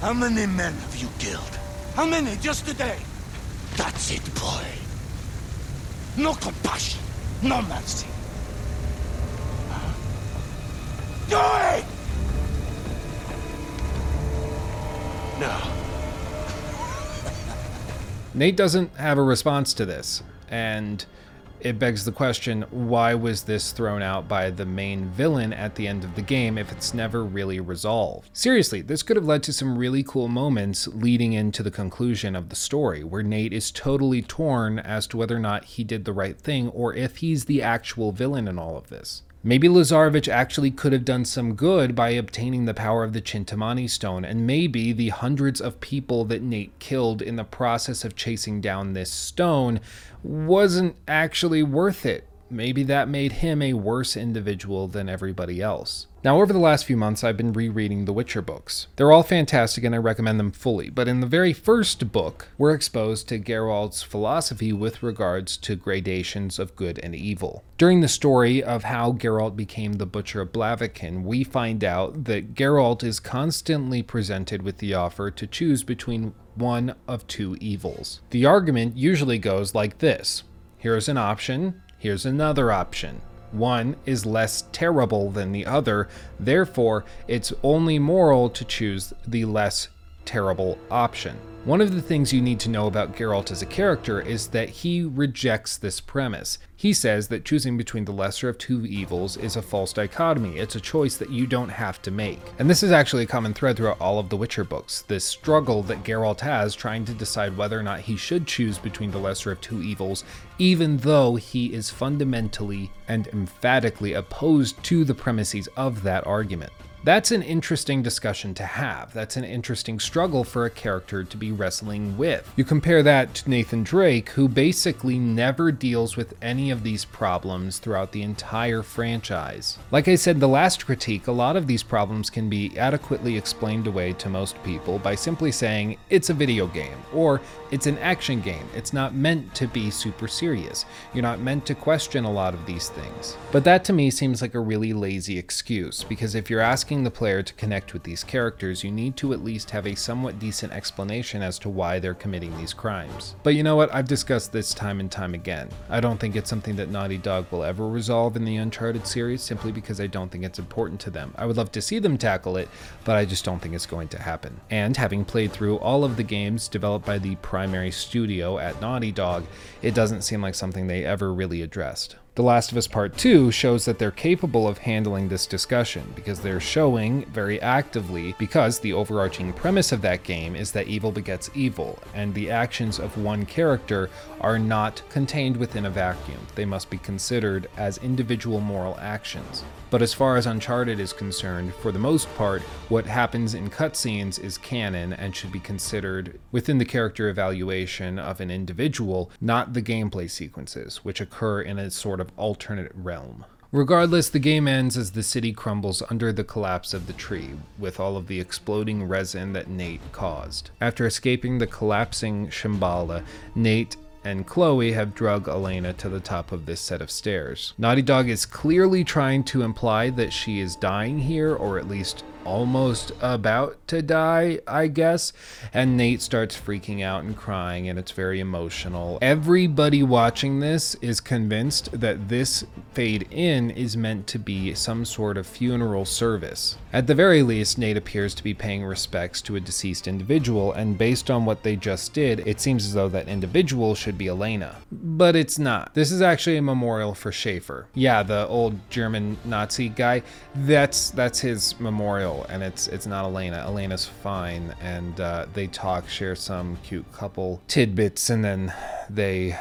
How many men have you killed? How many just today? That's it, boy. No compassion, no mercy. Do it! No. Nate doesn't have a response to this, and it begs the question, why was this thrown out by the main villain at the end of the game if it's never really resolved? Seriously, this could have led to some really cool moments leading into the conclusion of the story, where Nate is totally torn as to whether or not he did the right thing or if he's the actual villain in all of this. Maybe Lazarevic actually could have done some good by obtaining the power of the Chintamani stone, and maybe the hundreds of people that Nate killed in the process of chasing down this stone wasn't actually worth it. maybe that made him a worse individual than everybody else. Now, over the last few months, I've been rereading the Witcher books. They're all fantastic and I recommend them fully, but in the very first book, we're exposed to Geralt's philosophy with regards to gradations of good and evil. During the story of how Geralt became the Butcher of Blaviken, we find out that Geralt is constantly presented with the offer to choose between one of two evils. The argument usually goes like this. Here's an option, here's another option. One is less terrible than the other, therefore it's only moral to choose the less terrible option. One of the things you need to know about Geralt as a character is that he rejects this premise. He says that choosing between the lesser of two evils is a false dichotomy. It's a choice that you don't have to make. And this is actually a common thread throughout all of the Witcher books, this struggle that Geralt has trying to decide whether or not he should choose between the lesser of two evils, even though he is fundamentally and emphatically opposed to the premises of that argument. That's an interesting discussion to have. That's an interesting struggle for a character to be wrestling with. You compare that to Nathan Drake, who basically never deals with any of these problems throughout the entire franchise. Like I said, the last critique, a lot of these problems can be adequately explained away to most people by simply saying, it's a video game, or it's an action game. It's not meant to be super serious. You're not meant to question a lot of these things. But that to me seems like a really lazy excuse, because if you're asking the player to connect with these characters, you need to at least have a somewhat decent explanation as to why they're committing these crimes. But you know what? I've discussed this time and time again. I don't think it's something that Naughty Dog will ever resolve in the Uncharted series, simply because I don't think it's important to them. I would love to see them tackle it, but I just don't think it's going to happen. And having played through all of the games developed by the primary studio at Naughty Dog, it doesn't seem like something they ever really addressed. The Last of Us Part two shows that they're capable of handling this discussion, because they're showing very actively, because the overarching premise of that game is that evil begets evil, and the actions of one character are not contained within a vacuum. They must be considered as individual moral actions. But as far as Uncharted is concerned, for the most part, what happens in cutscenes is canon and should be considered within the character evaluation of an individual, not the gameplay sequences, which occur in a sort of alternate realm. Regardless, the game ends as the city crumbles under the collapse of the tree, with all of the exploding resin that Nate caused. After escaping the collapsing Shambhala, Nate and Chloe have drug Elena to the top of this set of stairs. Naughty Dog is clearly trying to imply that she is dying here, or at least almost about to die, I guess, and Nate starts freaking out and crying, and it's very emotional. Everybody watching this is convinced that this fade-in is meant to be some sort of funeral service. At the very least, Nate appears to be paying respects to a deceased individual, and based on what they just did, it seems as though that individual should be Elena. But it's not. This is actually a memorial for Schaefer. Yeah, the old German Nazi guy, that's, that's his memorial. And it's it's not Elena. Elena's fine, and uh, they talk, share some cute couple tidbits, and then they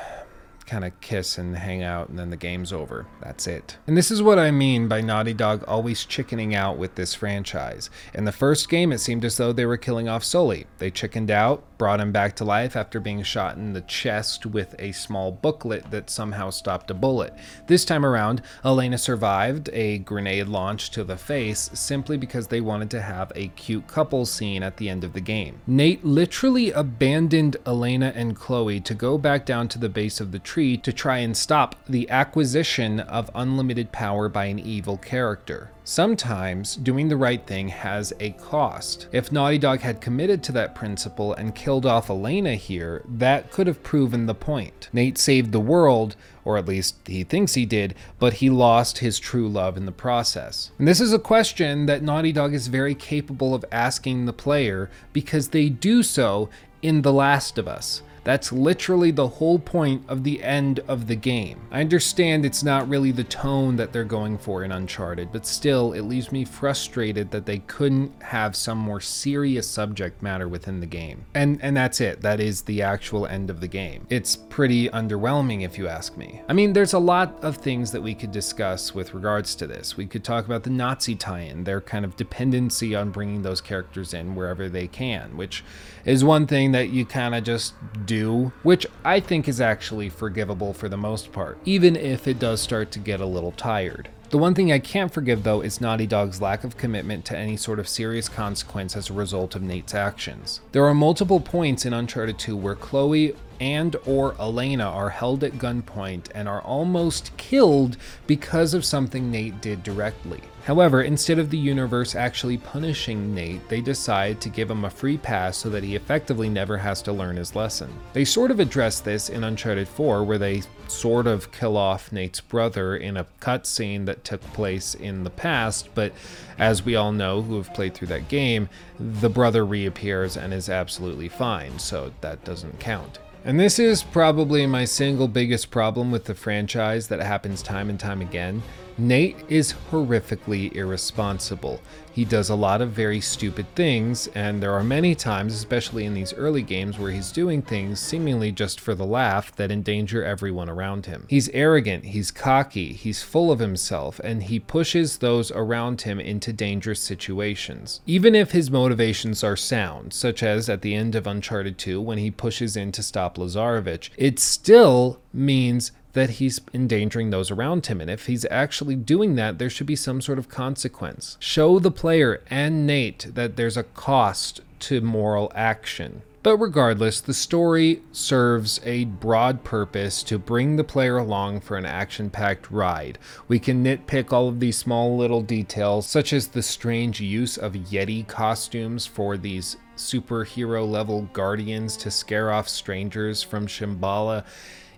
kind of kiss and hang out, and then the game's over. That's it. And this is what I mean by Naughty Dog always chickening out with this franchise. In the first game, it seemed as though they were killing off Sully. They chickened out, brought him back to life after being shot in the chest with a small booklet that somehow stopped a bullet. This time around, Elena survived a grenade launch to the face simply because they wanted to have a cute couple scene at the end of the game. Nate literally abandoned Elena and Chloe to go back down to the base of the tree to try and stop the acquisition of unlimited power by an evil character. Sometimes doing the right thing has a cost. If Naughty Dog had committed to that principle and killed off Elena here, that could have proven the point. Nate saved the world, or at least he thinks he did, but he lost his true love in the process. And this is a question that Naughty Dog is very capable of asking the player, because they do so in The Last of Us. That's literally the whole point of the end of the game. I understand it's not really the tone that they're going for in Uncharted, but still, it leaves me frustrated that they couldn't have some more serious subject matter within the game. And and that's it. That is the actual end of the game. It's pretty underwhelming, if you ask me. I mean, there's a lot of things that we could discuss with regards to this. We could talk about the Nazi tie-in, their kind of dependency on bringing those characters in wherever they can, which is one thing that you kind of just do, which I think is actually forgivable for the most part, even if it does start to get a little tired. The one thing I can't forgive, though, is Naughty Dog's lack of commitment to any sort of serious consequence as a result of Nate's actions. There are multiple points in Uncharted two where Chloe and or Elena are held at gunpoint and are almost killed because of something Nate did directly. However, instead of the universe actually punishing Nate, they decide to give him a free pass so that he effectively never has to learn his lesson. They sort of address this in Uncharted four, where they sort of kill off Nate's brother in a cutscene that took place in the past, but as we all know who have played through that game, the brother reappears and is absolutely fine, so that doesn't count. And this is probably my single biggest problem with the franchise that happens time and time again. Nate is horrifically irresponsible. He does a lot of very stupid things, and there are many times, especially in these early games, where he's doing things seemingly just for the laugh that endanger everyone around him. He's arrogant, he's cocky, he's full of himself, and he pushes those around him into dangerous situations. Even if his motivations are sound, such as at the end of Uncharted two when he pushes in to stop Lazarevic, it still means that he's endangering those around him, and if he's actually doing that, there should be some sort of consequence. Show the player and Nate that there's a cost to moral action. But regardless, the story serves a broad purpose to bring the player along for an action-packed ride. We can nitpick all of these small little details, such as the strange use of Yeti costumes for these superhero-level guardians to scare off strangers from Shambhala.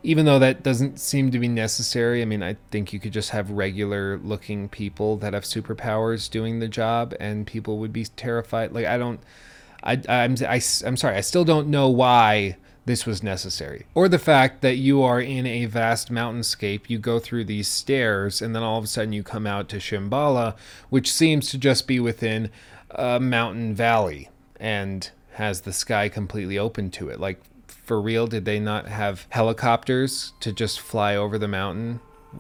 Even though that doesn't seem to be necessary, I mean, I think you could just have regular-looking people that have superpowers doing the job, and people would be terrified. Like, I don't, I, I'm, I, I'm sorry, I still don't know why this was necessary. Or the fact that you are in a vast mountainscape, you go through these stairs, and then all of a sudden you come out to Shambhala, which seems to just be within a mountain valley, and has the sky completely open to it. Like, for real, did they not have helicopters to just fly over the mountain?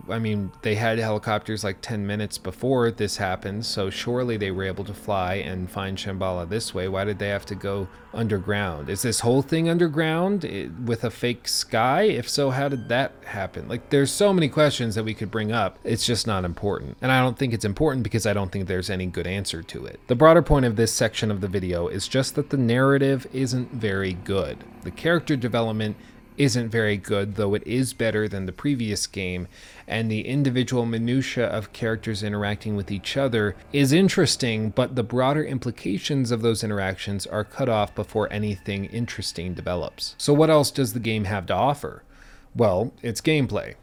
I mean, they had helicopters like ten minutes before this happened, so surely they were able to fly and find Shambhala this way. Why did they have to go underground? Is this whole thing underground with a fake sky? If so, how did that happen? Like, there's so many questions that we could bring up. It's just not important. And I don't think it's important because I don't think there's any good answer to it. The broader point of this section of the video is just that the narrative isn't very good. The character development isn't very good, though it is better than the previous game, and the individual minutiae of characters interacting with each other is interesting, but the broader implications of those interactions are cut off before anything interesting develops. So what else does the game have to offer? Well, it's gameplay.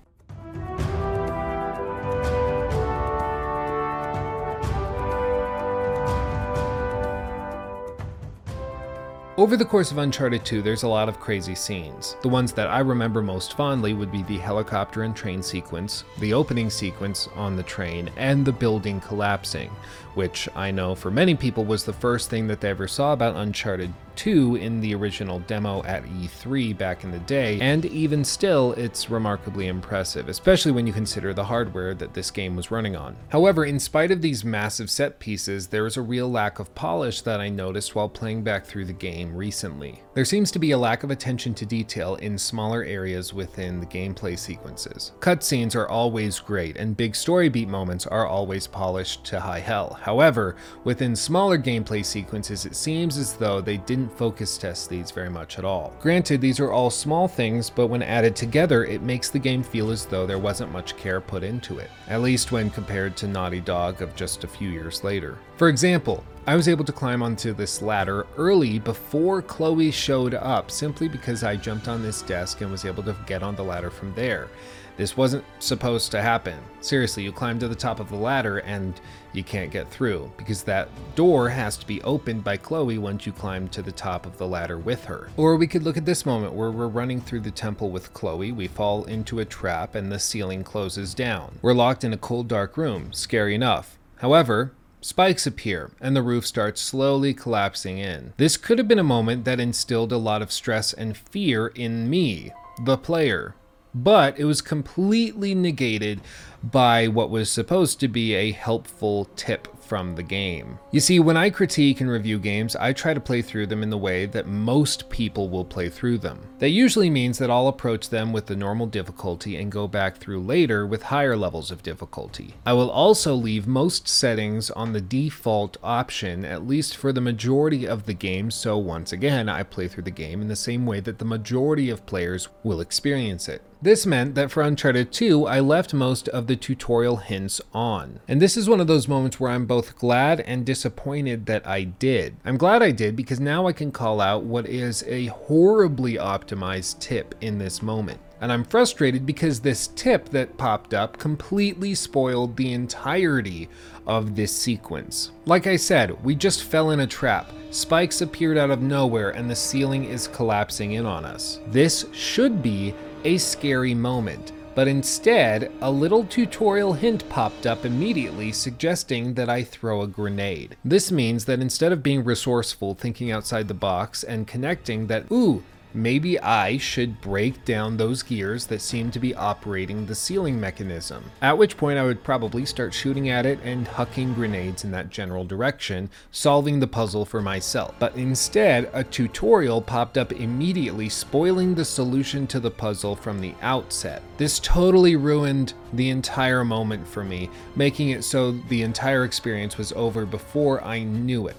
Over the course of Uncharted two, there's a lot of crazy scenes. The ones that I remember most fondly would be the helicopter and train sequence, the opening sequence on the train, and the building collapsing, which I know for many people was the first thing that they ever saw about Uncharted two in the original demo at E three back in the day, and even still, it's remarkably impressive, especially when you consider the hardware that this game was running on. However, in spite of these massive set pieces, there is a real lack of polish that I noticed while playing back through the game recently. There seems to be a lack of attention to detail in smaller areas within the gameplay sequences. Cutscenes are always great, and big story beat moments are always polished to high hell. However, within smaller gameplay sequences, it seems as though they didn't focus test these very much at all. Granted, these are all small things, but when added together, it makes the game feel as though there wasn't much care put into it, at least when compared to Naughty Dog of just a few years later. For example, I was able to climb onto this ladder early before Chloe showed up, simply because I jumped on this desk and was able to get on the ladder from there. This wasn't supposed to happen. Seriously, you climb to the top of the ladder and you can't get through, because that door has to be opened by Chloe once you climb to the top of the ladder with her. Or we could look at this moment where we're running through the temple with Chloe, we fall into a trap, and the ceiling closes down. We're locked in a cold, dark room, scary enough. However, spikes appear, and the roof starts slowly collapsing in. This could have been a moment that instilled a lot of stress and fear in me, the player. But it was completely negated by what was supposed to be a helpful tip from the game. You see, when I critique and review games, I try to play through them in the way that most people will play through them. That usually means that I'll approach them with the normal difficulty and go back through later with higher levels of difficulty. I will also leave most settings on the default option, at least for the majority of the game, so once again, I play through the game in the same way that the majority of players will experience it. This meant that for Uncharted two, I left most of the tutorial hints on. And this is one of those moments where I'm both glad and disappointed that I did. I'm glad I did because now I can call out what is a horribly optimized tip in this moment. And I'm frustrated because this tip that popped up completely spoiled the entirety of this sequence. Like I said, we just fell in a trap. Spikes appeared out of nowhere and the ceiling is collapsing in on us. This should be a scary moment, but instead, a little tutorial hint popped up immediately suggesting that I throw a grenade. This means that instead of being resourceful, thinking outside the box, and connecting that, ooh, maybe I should break down those gears that seem to be operating the sealing mechanism. At which point I would probably start shooting at it and hucking grenades in that general direction, solving the puzzle for myself. But instead, a tutorial popped up immediately, spoiling the solution to the puzzle from the outset. This totally ruined the entire moment for me, making it so the entire experience was over before I knew it.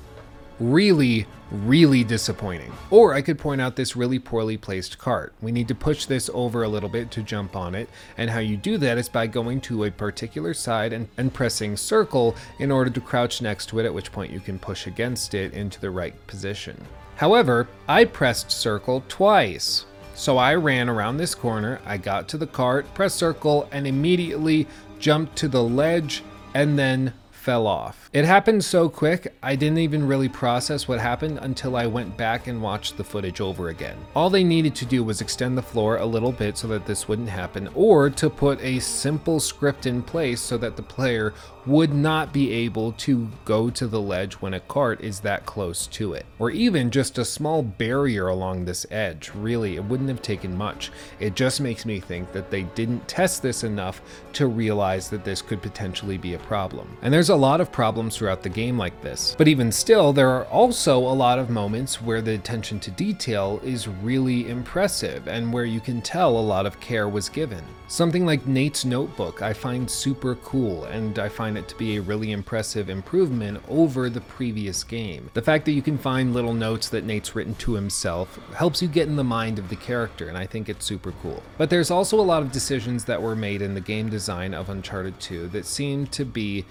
Really, really disappointing. Or I could point out this really poorly placed cart. We need to push this over a little bit to jump on it, and how you do that is by going to a particular side and, and pressing circle in order to crouch next to it, at which point you can push against it into the right position. However, I pressed circle twice. So I ran around this corner, I got to the cart, pressed circle, and immediately jumped to the ledge, and then fell off. It happened so quick, I didn't even really process what happened until I went back and watched the footage over again. All they needed to do was extend the floor a little bit so that this wouldn't happen, or to put a simple script in place so that the player would not be able to go to the ledge when a cart is that close to it. Or even just a small barrier along this edge. Really, it wouldn't have taken much. It just makes me think that they didn't test this enough to realize that this could potentially be a problem. And there's a lot of problems throughout the game like this. But even still, there are also a lot of moments where the attention to detail is really impressive and where you can tell a lot of care was given. Something like Nate's notebook I find super cool, and I find it to be a really impressive improvement over the previous game. The fact that you can find little notes that Nate's written to himself helps you get in the mind of the character, and I think it's super cool. But there's also a lot of decisions that were made in the game design of Uncharted two that seem to be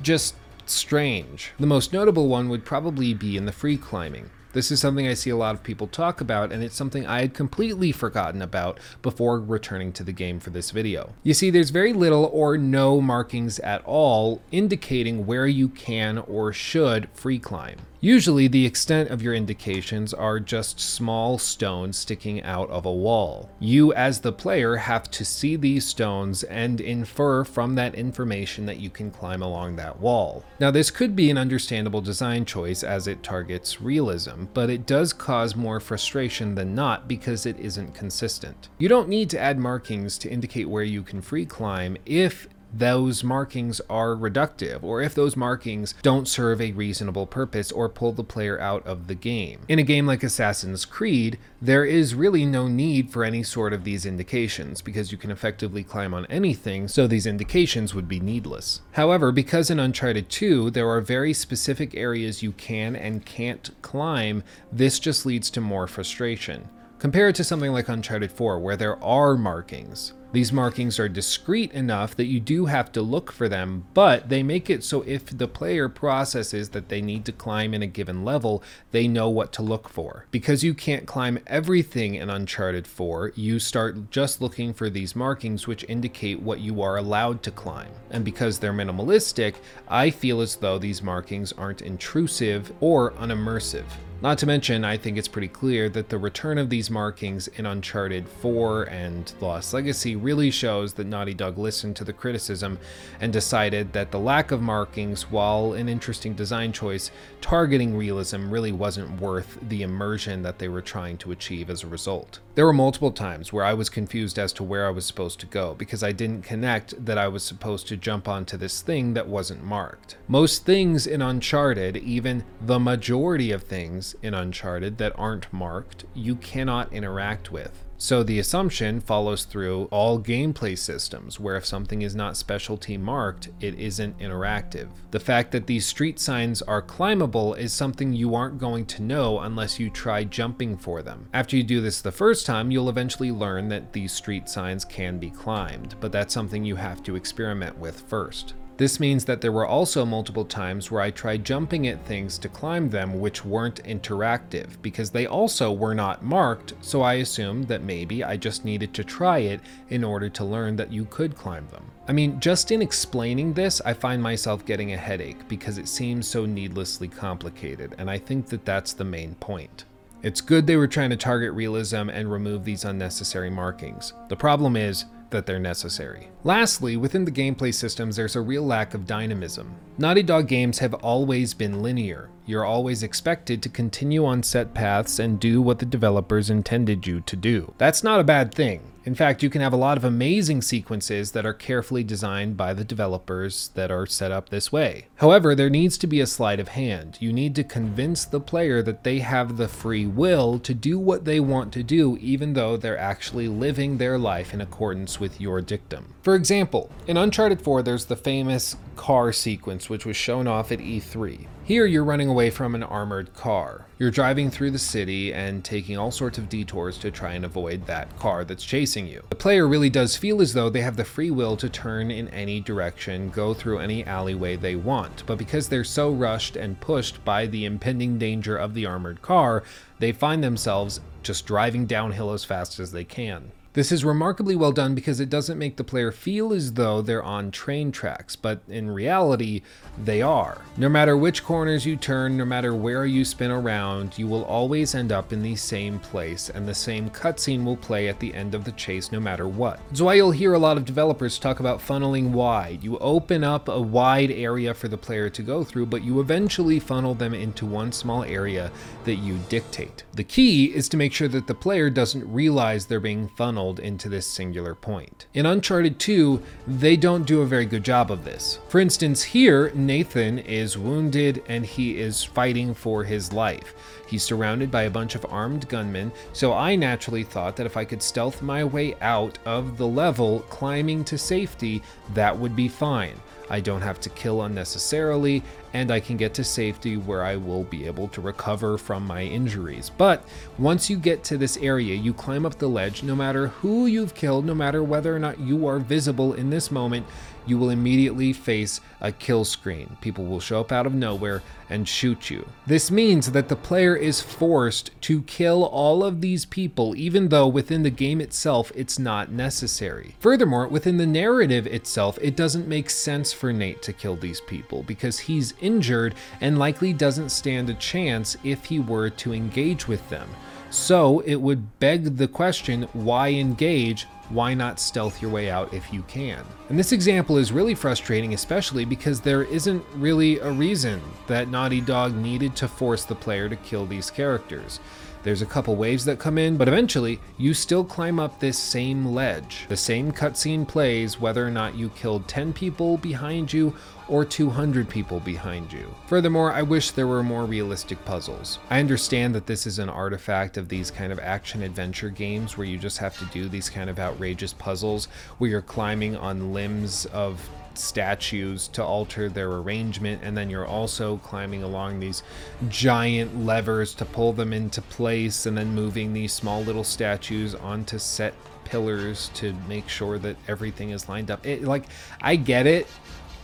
just strange. The most notable one would probably be in the free climbing. This is something I see a lot of people talk about, and it's something I had completely forgotten about before returning to the game for this video. You see, there's very little or no markings at all indicating where you can or should free climb. Usually the extent of your indications are just small stones sticking out of a wall. You as the player have to see these stones and infer from that information that you can climb along that wall. Now this could be an understandable design choice as it targets realism, but it does cause more frustration than not because it isn't consistent. You don't need to add markings to indicate where you can free climb if those markings are reductive, or if those markings don't serve a reasonable purpose or pull the player out of the game. In a game like Assassin's Creed, there is really no need for any sort of these indications because you can effectively climb on anything, so these indications would be needless. However, because in Uncharted two, there are very specific areas you can and can't climb, this just leads to more frustration. Compare it to something like Uncharted four, where there are markings. These markings are discreet enough that you do have to look for them, but they make it so if the player processes that they need to climb in a given level, they know what to look for. Because you can't climb everything in Uncharted four, you start just looking for these markings which indicate what you are allowed to climb. And because they're minimalistic, I feel as though these markings aren't intrusive or unimmersive. Not to mention, I think it's pretty clear that the return of these markings in Uncharted four and Lost Legacy really shows that Naughty Dog listened to the criticism and decided that the lack of markings, while an interesting design choice, targeting realism really wasn't worth the immersion that they were trying to achieve as a result. There were multiple times where I was confused as to where I was supposed to go because I didn't connect that I was supposed to jump onto this thing that wasn't marked. Most things in Uncharted, even the majority of things, in Uncharted that aren't marked, you cannot interact with. So the assumption follows through all gameplay systems, where if something is not specialty marked, it isn't interactive. The fact that these street signs are climbable is something you aren't going to know unless you try jumping for them. After you do this the first time, you'll eventually learn that these street signs can be climbed, but that's something you have to experiment with first. This means that there were also multiple times where I tried jumping at things to climb them which weren't interactive, because they also were not marked, so I assumed that maybe I just needed to try it in order to learn that you could climb them. I mean, just in explaining this, I find myself getting a headache because it seems so needlessly complicated, and I think that that's the main point. It's good they were trying to target realism and remove these unnecessary markings. The problem is that they're necessary. Lastly, within the gameplay systems, there's a real lack of dynamism. Naughty Dog games have always been linear. You're always expected to continue on set paths and do what the developers intended you to do. That's not a bad thing. In fact, you can have a lot of amazing sequences that are carefully designed by the developers that are set up this way. However, there needs to be a sleight of hand. You need to convince the player that they have the free will to do what they want to do, even though they're actually living their life in accordance with your dictum. For example, in Uncharted four, there's the famous car sequence, which was shown off at E three. Here, you're running away from an armored car. You're driving through the city and taking all sorts of detours to try and avoid that car that's chasing you. The player really does feel as though they have the free will to turn in any direction, go through any alleyway they want, but because they're so rushed and pushed by the impending danger of the armored car, they find themselves just driving downhill as fast as they can. This is remarkably well done because it doesn't make the player feel as though they're on train tracks, but in reality, they are. No matter which corners you turn, no matter where you spin around, you will always end up in the same place, and the same cutscene will play at the end of the chase no matter what. That's why you'll hear a lot of developers talk about funneling wide. You open up a wide area for the player to go through, but you eventually funnel them into one small area that you dictate. The key is to make sure that the player doesn't realize they're being funneled into this singular point. In Uncharted two, they don't do a very good job of this. For instance, here, Nathan is wounded and he is fighting for his life. He's surrounded by a bunch of armed gunmen, so I naturally thought that if I could stealth my way out of the level, climbing to safety, that would be fine. I don't have to kill unnecessarily, and I can get to safety where I will be able to recover from my injuries. But once you get to this area, you climb up the ledge. No matter who you've killed, no matter whether or not you are visible in this moment, you will immediately face a kill screen. People will show up out of nowhere and shoot you. This means that the player is forced to kill all of these people, even though within the game itself, it's not necessary. Furthermore, within the narrative itself, it doesn't make sense for Nate to kill these people because he's injured and likely doesn't stand a chance if he were to engage with them. So it would beg the question, why engage? Why not stealth your way out if you can? And this example is really frustrating, especially because there isn't really a reason that Naughty Dog needed to force the player to kill these characters. There's a couple waves that come in, but eventually you still climb up this same ledge. The same cutscene plays whether or not you killed ten people behind you or two hundred people behind you. Furthermore, I wish there were more realistic puzzles. I understand that this is an artifact of these kind of action-adventure games where you just have to do these kind of outrageous puzzles where you're climbing on limbs of statues to alter their arrangement, and then you're also climbing along these giant levers to pull them into place, and then moving these small little statues onto set pillars to make sure that everything is lined up. It, like, I get it.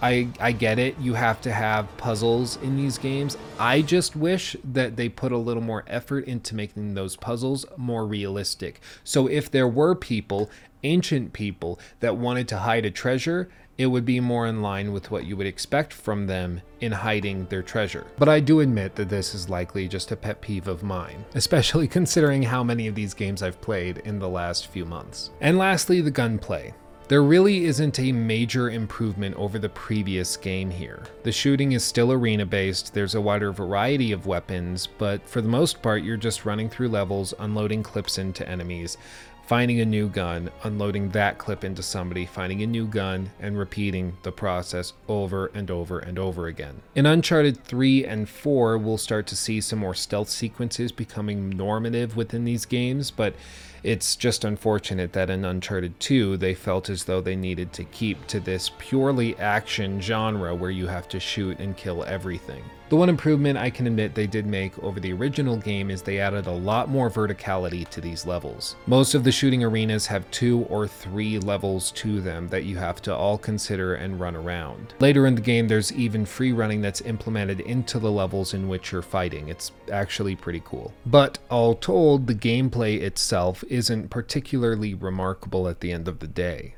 I, I get it, you have to have puzzles in these games. I just wish that they put a little more effort into making those puzzles more realistic. So if there were people, ancient people, that wanted to hide a treasure, it would be more in line with what you would expect from them in hiding their treasure. But I do admit that this is likely just a pet peeve of mine, especially considering how many of these games I've played in the last few months. And lastly, the gunplay. There really isn't a major improvement over the previous game here. The shooting is still arena-based, there's a wider variety of weapons, but for the most part you're just running through levels, unloading clips into enemies, finding a new gun, unloading that clip into somebody, finding a new gun, and repeating the process over and over and over again. In Uncharted three and four, we'll start to see some more stealth sequences becoming normative within these games, but it's just unfortunate that in Uncharted two, they felt as though they needed to keep to this purely action genre where you have to shoot and kill everything. The one improvement I can admit they did make over the original game is they added a lot more verticality to these levels. Most of the shooting arenas have two or three levels to them that you have to all consider and run around. Later in the game, there's even free running that's implemented into the levels in which you're fighting. It's actually pretty cool. But all told, the gameplay itself isn't particularly remarkable at the end of the day.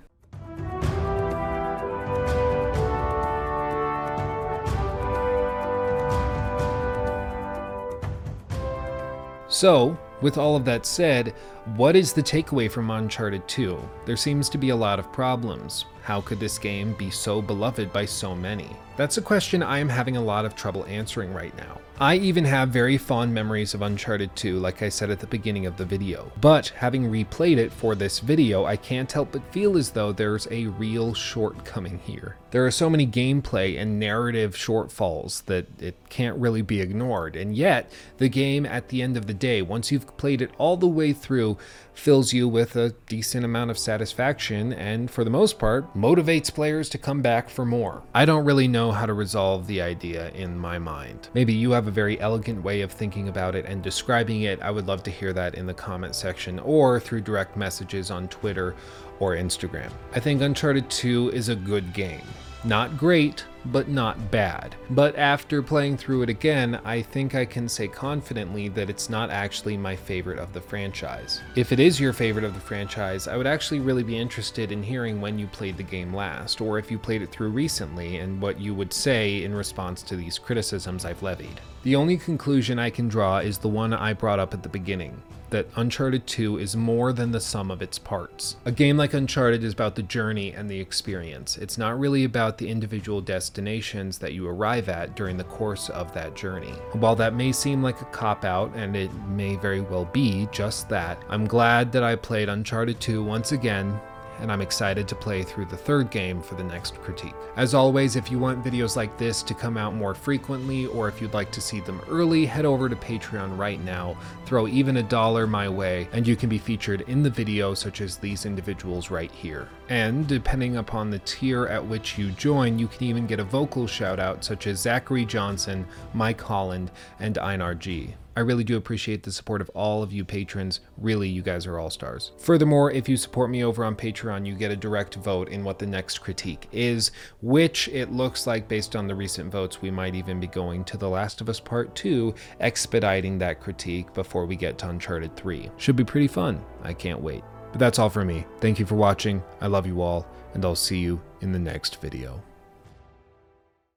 So, with all of that said, what is the takeaway from Uncharted two? There seems to be a lot of problems. How could this game be so beloved by so many? That's a question I am having a lot of trouble answering right now. I even have very fond memories of Uncharted two, like I said at the beginning of the video. But having replayed it for this video, I can't help but feel as though there's a real shortcoming here. There are so many gameplay and narrative shortfalls that it can't really be ignored, and yet the game at the end of the day, once you've played it all the way through, fills you with a decent amount of satisfaction and, for the most part, motivates players to come back for more. I don't really know how to resolve the idea in my mind. Maybe you have a very elegant way of thinking about it and describing it. I would love to hear that in the comment section or through direct messages on Twitter or Instagram. I think Uncharted two is a good game. Not great, but not bad. But after playing through it again, I think I can say confidently that it's not actually my favorite of the franchise. If it is your favorite of the franchise, I would actually really be interested in hearing when you played the game last, or if you played it through recently, and what you would say in response to these criticisms I've levied. The only conclusion I can draw is the one I brought up at the beginning, that Uncharted two is more than the sum of its parts. A game like Uncharted is about the journey and the experience. It's not really about the individual destinations that you arrive at during the course of that journey. While that may seem like a cop-out, and it may very well be just that, I'm glad that I played Uncharted two once again, and I'm excited to play through the third game for the next critique. As always, if you want videos like this to come out more frequently, or if you'd like to see them early, head over to Patreon right now, throw even a dollar my way, and you can be featured in the video, such as these individuals right here. And depending upon the tier at which you join, you can even get a vocal shout out, such as Zachary Johnson, Mike Holland, and Einar G. I really do appreciate the support of all of you patrons. Really, you guys are all stars. Furthermore, if you support me over on Patreon, you get a direct vote in what the next critique is, which it looks like, based on the recent votes, we might even be going to The Last of Us Part two, expediting that critique before we get to Uncharted three. Should be pretty fun. I can't wait. But that's all for me. Thank you for watching. I love you all, and I'll see you in the next video.